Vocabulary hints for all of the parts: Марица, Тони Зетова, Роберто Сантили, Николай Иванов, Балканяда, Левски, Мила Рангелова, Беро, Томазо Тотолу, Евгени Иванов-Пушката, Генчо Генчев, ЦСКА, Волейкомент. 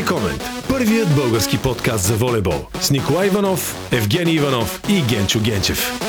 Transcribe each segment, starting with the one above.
и комент. Първият български подкаст за волейбол с Николай Иванов, Евгени Иванов и Генчо Генчев.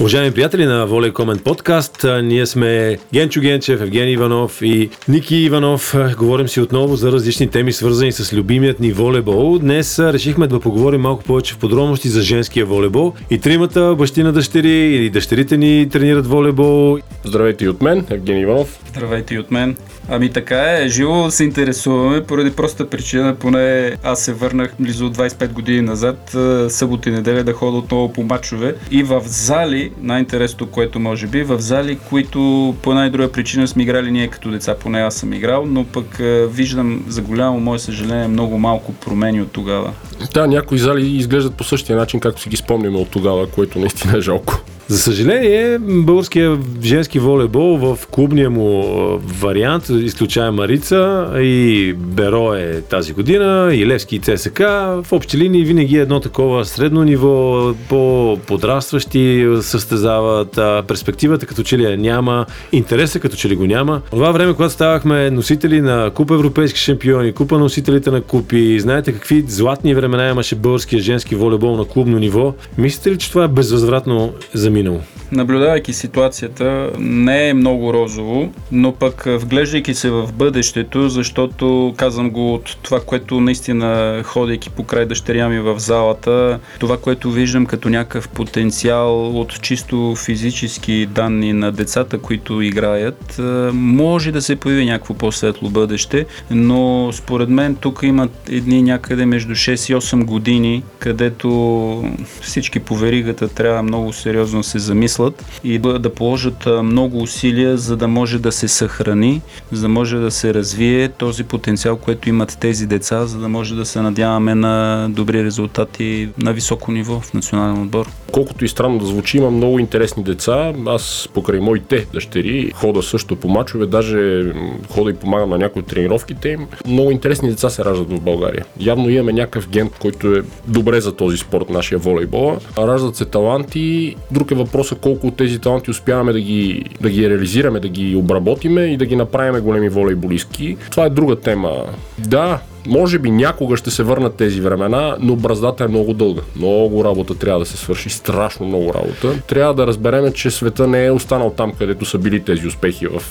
Уважаеми приятели на Волей Комент подкаст, ние сме Генчо Генчев, Евгени Иванов и Ники Иванов. Говорим си отново за различни теми, свързани с любимият ни волейбол. Днес решихме да поговорим малко повече в подробности за женския волейбол. И тримата бащина дъщери или дъщерите ни тренират волейбол. Здравейте и от мен, Евгени Иванов. Здравейте и от мен. Ами така е, живо се интересуваме поради проста причина, поне аз се върнах близо 25 години назад, събота и неделя да ходя отново по мачове и в зали, най-интересното, което може би, в зали, които по една и друга причина сме играли ние като деца, поне аз съм играл, но пък виждам за голямо мое съжаление много малко промени от тогава. Да, някои зали изглеждат по същия начин, както си ги спомняме от тогава, което наистина е жалко. За съжаление, българския женски волейбол в клубния му вариант, изключая Марица и Беро е тази година, и Левски и ЦСКА, в общи линии винаги е едно такова средно ниво, по-подрастващи състезават, перспективата като че ли я няма, интереса като че ли го няма. В това време, когато ставахме носители на Купа европейски шампиони, Купа носителите на купи, знаете какви златни времена имаше българския женски волейбол на клубно ниво, мислите ли, че това е безвъзвратно за минало? Наблюдавайки ситуацията, не е много розово, но пък вглеждайки се в бъдещето, защото казвам го от това, което наистина ходейки покрай дъщеря ми в залата, това, което виждам като някакъв потенциал от чисто физически данни на децата, които играят, може да се появи някакво по-светло бъдеще, но според мен тук имат едни някъде между 6 и 8 години, където всички по веригата трябва много сериозно се замислят и да положат много усилия, за да може да се съхрани, за да може да се развие този потенциал, който имат тези деца, за да може да се надяваме на добри резултати на високо ниво в национален отбор. Колкото и странно да звучи, има много интересни деца. Аз покрай моите дъщери хода също по мачове, даже хода и помагам на някои от тренировките им. Много интересни деца се раждат в България. Явно имаме някакъв ген, който е добре за този спорт, нашия волейбол. Раждат се таланти. Друг е въпросът колко от тези таланти успяваме да ги реализираме, да ги обработиме и да ги направим големи волейболистки. Това е друга тема. Да, може би някога ще се върнат тези времена, но браздата е много дълга. Много работа трябва да се свърши, страшно много работа. Трябва да разбереме, че света не е останал там, където са били тези успехи в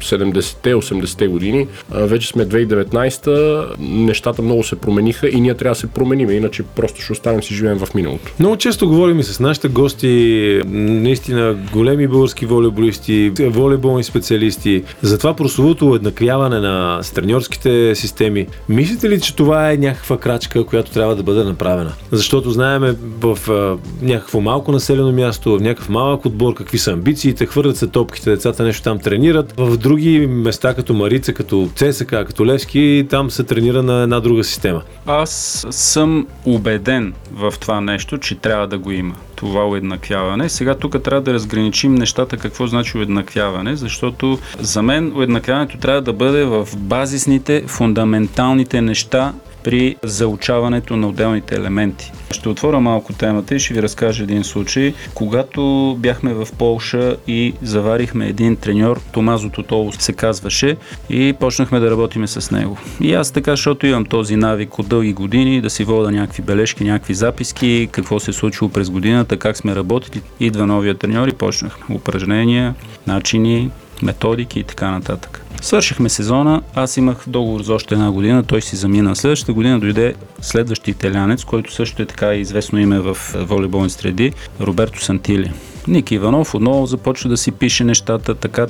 70-те, 80-те години. Вече сме 2019-та, нещата много се промениха и ние трябва да се променим, иначе просто ще останем си живеем в миналото. Много често говорим и с нашите гости, наистина големи български волейболисти, волейболни специалисти, за това прословуто уеднаквяване на треньорските системи. Мислите ли, че това е някаква крачка, която трябва да бъде направена? Защото знаем в някакво малко населено място, в някакъв малък отбор, какви са амбициите, хвърлят се топките, децата нещо там тренират. В други места, като Марица, като ЦСКА, като Левски, там се тренира на една друга система. Аз съм убеден в това нещо, че трябва да го има. Това уеднаквяване. Сега тук трябва да разграничим нещата, какво значи уеднаквяване, защото за мен уеднаквяването трябва да бъде в базисните, фундаменталните неща при заучаването на отделните елементи. Ще отворя малко темата и ще ви разкажа един случай. Когато бяхме в Полша и заварихме един треньор, Томазо Тотолу се казваше, и почнахме да работиме с него. И аз така, защото имам този навик от дълги години, да си вода някакви бележки, някакви записки, какво се е случило през годината, как сме работили. Идва новия треньор и почнахме упражнения, начини, методики и така нататък. Свършихме сезона, аз имах договор за още една година, той си замина. Следващата година дойде следващия италянец, който също е така известно име в волейболни среди, Роберто Сантили. Ники Иванов отново започва да си пише нещата така.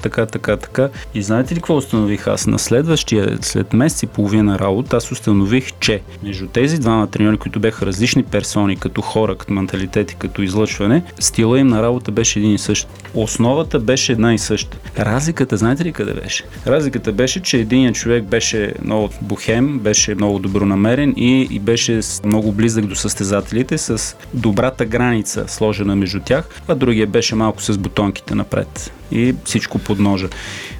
И знаете ли какво установих аз? На следващия, след месец и половина работа, аз установих, че между тези двама треньори, които бяха различни персони, като хора, като менталитети, като излъчване, стила им на работа беше един и същ. Основата беше една и съща. Разликата, знаете ли къде беше? Разликата беше, че единият човек беше много бухем, беше много добронамерен и беше много близък до състезателите, с добрата граница сложена между тях, а другия беше малко с бутонките напред и всичко под ножа.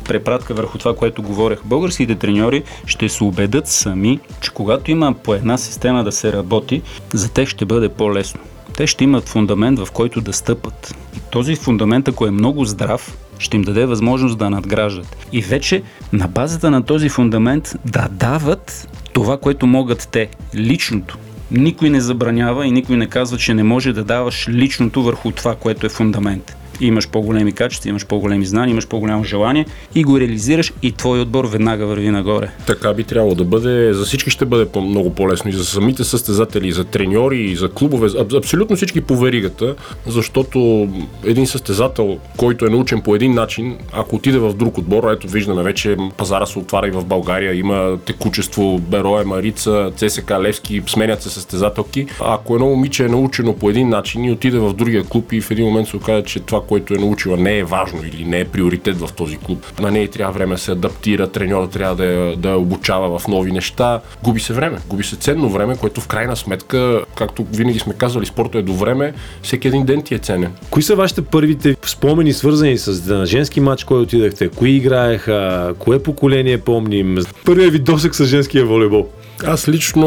Препратка върху това, което говорех. Българските треньори ще се убедят сами, че когато има по една система да се работи, за тях ще бъде по-лесно. Те ще имат фундамент, в който да стъпат. И този фундамент, ако е много здрав, ще им даде възможност да надграждат. И вече на базата на този фундамент да дават това, което могат те, личното. Никой не забранява и никой не казва, че не може да даваш личното върху това, което е фундамент. Имаш по-големи качества, имаш по-големи знания, имаш по-голямо желание и го реализираш и твой отбор веднага върви нагоре. Така би трябвало да бъде, за всички ще бъде много по-лесно и за самите състезатели, и за треньори, и за клубове, абсолютно всички по веригата, защото един състезател, който е научен по един начин, ако отиде в друг отбор, ето виждаме вече пазара се отваря и в България, има текучество, Беро, Марица, ЦСКА, Левски, сменят се състезателки. Ако едно момиче е научено по един начин и отиде в другия клуб и в един момент се окаже, че това, което е научила, не е важно или не е приоритет в този клуб. На нея трябва време да се адаптира, треньорът трябва да обучава в нови неща. Губи се време, губи се ценно време, което в крайна сметка, както винаги сме казвали, спорта е до време, всеки един ден ти е ценен. Кои са вашите първите спомени, свързани с женски матч, който отидахте? Кои играеха? Кое поколение помним? Първият ви досег с женския волейбол? Аз лично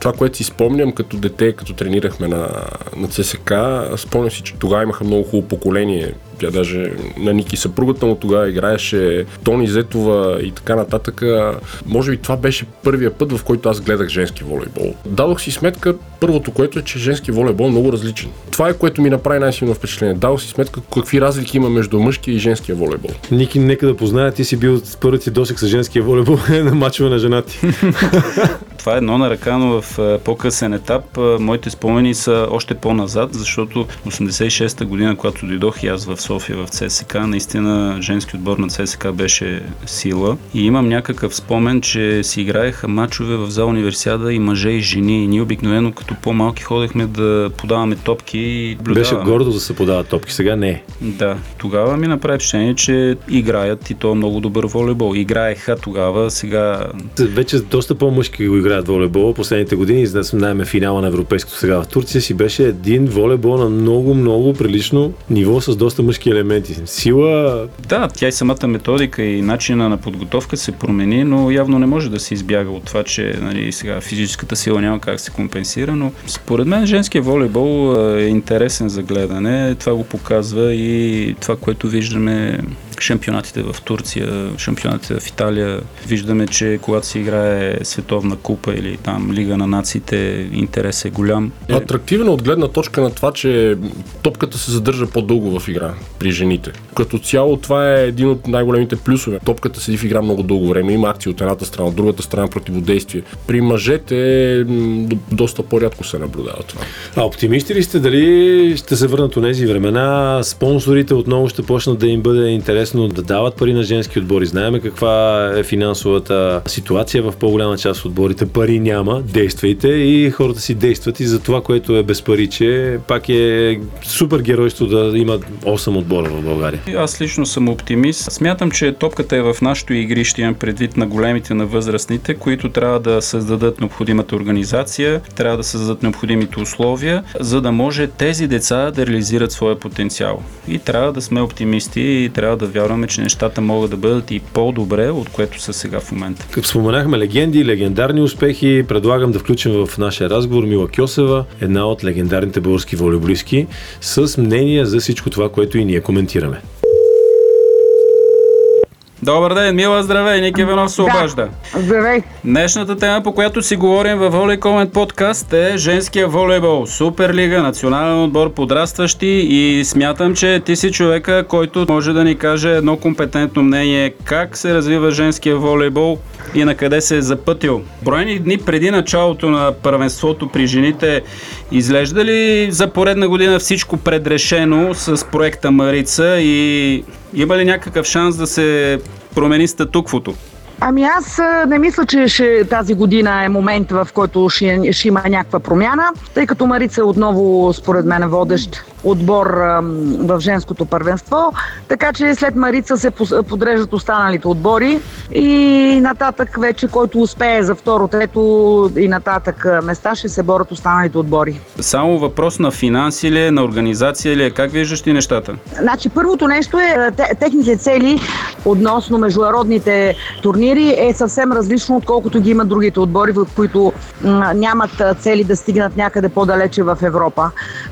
това, което си спомням като дете, като тренирахме на ЦСКА, спомням си, че тогава имаха много хубаво поколение. Тя даже на Ники, съпругата му, тогава играеше, Тони Зетова и така нататък. Може би това беше първия път, в който аз гледах женски волейбол. Дадох си сметка, първото, което е, че женски волейбол е много различен. Това е, което ми направи най-силно впечатление. Дадох си сметка какви разлики има между мъжкия и женския волейбол. Ники, нека да позная, ти си бил първият си досег с женския волейбол на мачове на женати. Това е едно на ръка, но в по-късен етап моите спомени са още по-назад, защото 86-та година, когато дойдох и аз в София в ЦСКА, наистина женски отбор на ЦСКА беше сила и имам някакъв спомен, че си играеха мачове в зала Универсиада и мъже и жени и ние обикновено като по-малки ходехме да подаваме топки и наблюдаваме. Беше гордо да се подават топки, сега не е. Да, тогава ми направи впечатление, че играят и то е много добър волейбол. Играеха тогава, сега... Вече доста по-мъжки го играят волейбол последните години, за да знаем финала на европейското сега в Турция си беше един волейбол на много прилично ниво с доста мъжки елементи. Сила... Да, тя и самата методика и начина на подготовка се промени, но явно не може да се избяга от това, че нали, сега физическата сила няма как се компенсира, но според мен женския волейбол е интересен за гледане. Това го показва и това, което виждаме шампионатите в Турция, шампионатите в Италия. Виждаме, че когато се играе световна купа или там Лига на нациите, интерес е голям. Атрактивно от гледна точка на това, че топката се задържа по-дълго в игра при жените. Като цяло това е един от най-големите плюсове. Топката седи в игра много дълго време, има акции от едната страна, от другата страна противодействие. При мъжете доста по-рядко се наблюдава това. А оптимисти ли сте дали ще се върнат у нези времена? Спонсорите отново ще почнат да им бъде интересно да дават пари на женски отбори. Знаеме каква е финансовата ситуация в по-голяма част от отборите. Пари няма, действайте и хората си действат и за това, което е без пари, че пак е супер геройство да имат 8 отбора в България. Аз лично съм оптимист. Смятам, че топката е в нашото игрище, имам предвид на големите, на възрастните, които трябва да създадат необходимата организация, трябва да създадат необходимите условия, за да може тези деца да реализират своя потенциал. И трябва да сме оптимисти и трябва да вярваме, че нещата могат да бъдат и по-добре, от което са сега в момента. Като споменахме легенди, легендарни успехи, предлагам да включим в нашия разговор Мила Кьосева, една от легендарните български волейболистки, с мнение за всичко това, което и ние коментираме. Добър ден, Мила, здравей, Ники Иванов се обажда. Здравей. Днешната тема, по която си говорим във Volley Comment подкаст, е женския волейбол, Суперлига, национален отбор, подрастващи, и смятам, че ти си човека, който може да ни каже едно компетентно мнение как се развива женския волейбол и на къде се е запътил. Броени дни преди началото на първенството при жените, изглежда ли за поредна година всичко предрешено с проекта Марица и има ли някакъв шанс да се промени статуквото? Ами аз не мисля, че тази година е момент, в който ще има някаква промяна, тъй като Марица е отново, според мен, водещ отбор в женското първенство, така че след Марица се подреждат останалите отбори и нататък вече, който успее за второ, трето и нататък места, ще се борят останалите отбори. Само въпрос на финанси ли, на организация ли, как виждаш ти нещата? Значи първото нещо е, техните цели относно международните турнири е съвсем различно, отколкото ги имат другите отбори, в които нямат цели да стигнат някъде по-далече в Европа.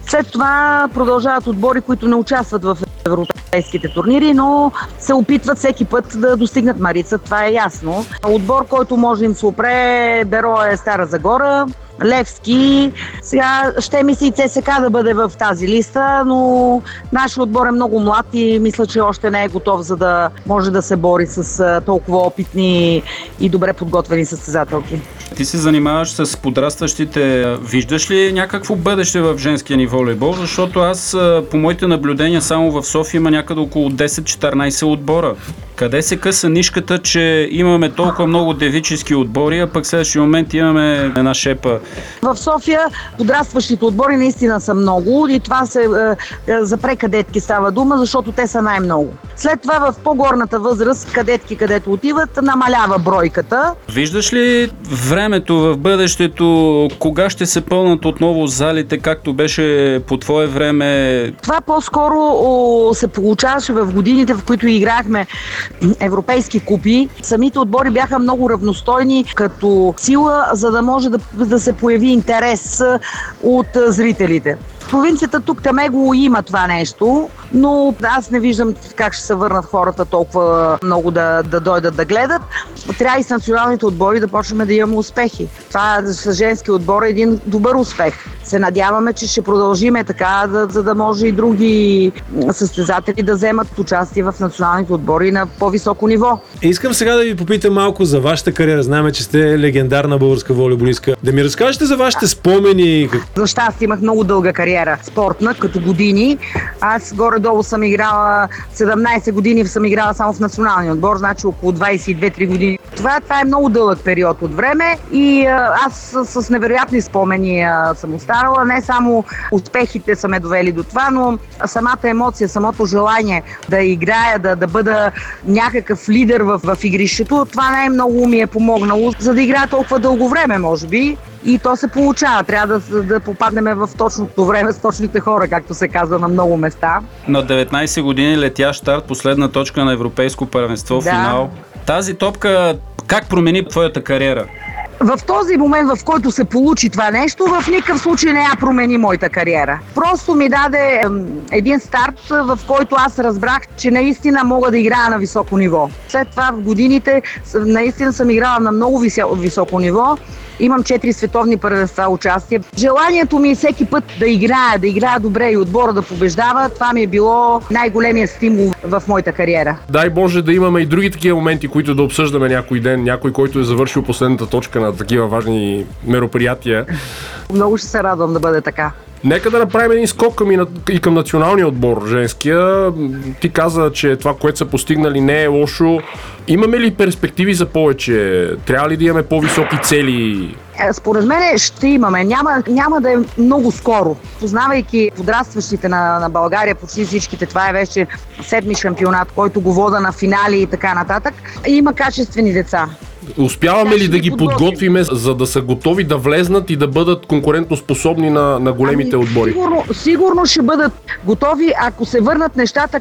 След това продължават отбори, които не участват в Европейския европейските турнири, но се опитват всеки път да достигнат Марица, това е ясно. Отбор, който може да им се опре, Беро е Стара Загора, Левски. Сега ще мисли и ЦСКА да бъде в тази листа, но нашия отбор е много млад и мисля, че още не е готов, за да може да се бори с толкова опитни и добре подготвени състезателки. Ти се занимаваш с подрастващите. Виждаш ли някакво бъдеще в женския ни волейбол? Защото аз, по моите наблюдения, само в София има някъде около 10-14 отбора. Къде се къса нишката, че имаме толкова много девически отбори, а пък в следващия момент имаме една шепа? В София подрастващите отбори наистина са много и това се за прекадетки става дума, защото те са най-много. След това в по-горната възраст, кадетки където отиват, намалява бройката. Виждаш ли времето в бъдещето, кога ще се пълнат отново залите, както беше по твое време? Това по-скоро се получаваше в годините, в които играхме европейски купи. Самите отбори бяха много равностойни като сила, за да може да се появи интерес от зрителите. Провинцията тук таме го има това нещо, но аз не виждам как ще се върнат хората толкова много да дойдат да гледат. Трябва и с националните отбори да почнем да имаме успехи. Това с женски отбор е един добър успех. Се надяваме, че ще продължиме така, за да може и други състезатели да вземат участие в националните отбори на по-високо ниво. Искам сега да ви попитам малко за вашата кариера. Знаем, че сте легендарна българска волейболистка. Да ми разкажете за вашите спомени. За щастие имах много дълга кариера спортна, като години. Аз горе-долу съм играла 17 години, съм играла само в националния отбор, значи около 22-3 години. Това е много дълъг период от време и аз с невероятни спомени съм останала. Не само успехите са ме довели до това, но самата емоция, самото желание да играя, да бъда някакъв лидер в игрището, това най-много ми е помогнало, за да играя толкова дълго време, може би. И то се получава. Трябва да попаднем в точното време с точните хора, както се казва на много места. На 19 години летящ старт, последна точка на Европейско първенство, финал. Тази топка как промени твоята кариера? В този момент, в който се получи това нещо, в никакъв случай не я промени моята кариера. Просто ми даде един старт, в който аз разбрах, че наистина мога да играя на високо ниво. След това в годините наистина съм играла на много високо ниво. Имам 4 световни първенства участие. Желанието ми е всеки път да играя добре и отбора да побеждава. Това ми е било най-големия стимул в моята кариера. Дай Боже да имаме и други такива моменти, които да обсъждаме някой ден. Някой, който е завършил последната точка на такива важни мероприятия. Много ще се радвам да бъде така. Нека да направим един скок и към националния отбор, женския. Ти каза, че това, което са постигнали, не е лошо. Имаме ли перспективи за повече? Трябва ли да имаме по-високи цели? Според мен ще имаме. Няма да е много скоро. Познавайки подрастващите на България, почти всичките, това е вече 7-ми шампионат, който го вода на финали и така нататък. Има качествени деца. Успяваме ли да ги подготвиме, за да са готови да влезнат и да бъдат конкурентоспособни на големите отбори? Сигурно ще бъдат готови, ако се върнат нещата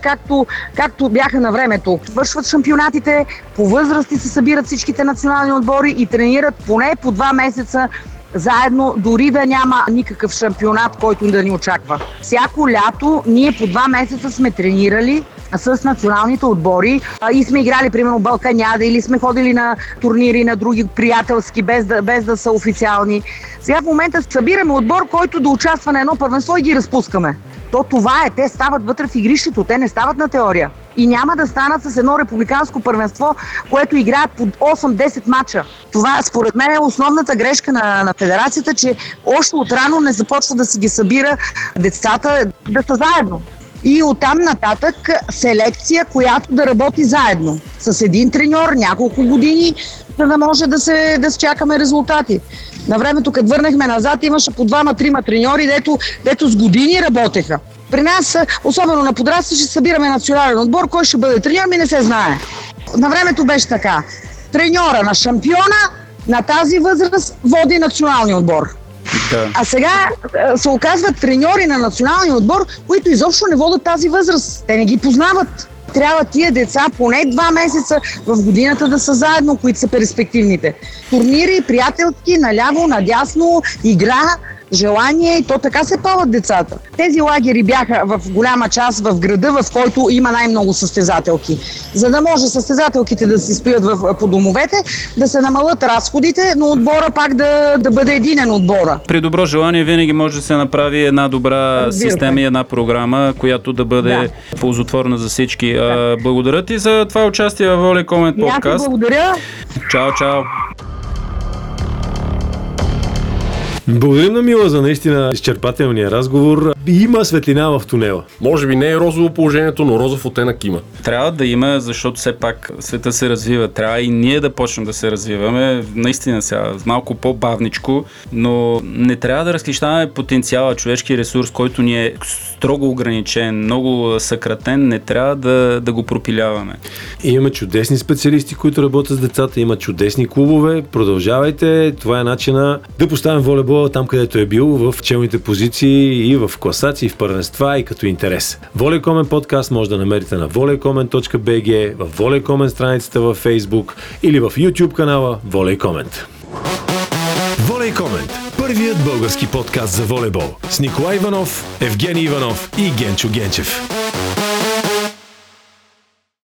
както бяха на времето. Свършват шампионатите, по възрасти се събират всичките национални отбори и тренират поне по 2 месеца заедно, дори да няма никакъв шампионат, който да ни очаква. Всяко лято ние по 2 месеца сме тренирали с националните отбори и сме играли, примерно, Балканяда или сме ходили на турнири на други приятелски, без да са официални. Сега в момента събираме отбор, който да участва на едно първенство и ги разпускаме. То това е, те стават вътре в игрището, те не стават на теория. И няма да станат с едно републиканско първенство, което играят под 8-10 мача. Това, според мен, е основната грешка на федерацията, че още отрано не започва да си ги събира децата да са заедно. И оттам нататък селекция, която да работи заедно. С един треньор, няколко години, за да може да се чакаме резултати. На времето, като върнахме назад, имаше по 2-3 треньори, дето с години работеха. При нас, особено на подрастващи, ще събираме национален отбор, кой ще бъде треньор, ми не се знае. На времето беше така. Треньора на шампиона на тази възраст води националния отбор. Да. А сега се оказват треньори на националния отбор, които изобщо не водят тази възраст. Те не ги познават. Трябва тия деца поне 2 месеца в годината да са заедно, които са перспективните. Турнири, приятелки, наляво, надясно, игра. желание и то така се палят децата. Тези лагери бяха в голяма част в града, в който има най-много състезателки. За да може състезателките да си стоят по домовете, да се намалят разходите, но отбора пак да бъде единен отбора. При добро желание винаги може да се направи една добра система и една програма, която да бъде ползотворна за всички. Да. Благодаря ти за това участие в Воле Комент подкаст. Благодаря. Чао, чао. Благодарим на Мила за наистина изчерпателния разговор. Има светлина в тунела. Може би не е розово положението, но розов оттенък има. Трябва да има, защото все пак света се развива. Трябва и ние да почнем да се развиваме. Наистина сега, малко по-бавничко, но не трябва да разхищаваме потенциала, човешки ресурс, който ни е строго ограничен, много съкратен. Не трябва да го пропиляваме. Имаме чудесни специалисти, които работят с децата. Има чудесни клубове. Продължавайте. Това е начина да поставим волейбол там, където е бил, в челните позиции и в класации, в първенства и като интерес. Волейкомен подкаст може да намерите на voleycomen.bg, в Волейкомен страницата във Facebook или в YouTube канала Волейкомент. Волейкомент – първият български подкаст за волейбол с Николай Иванов, Евгени Иванов и Генчо Генчев.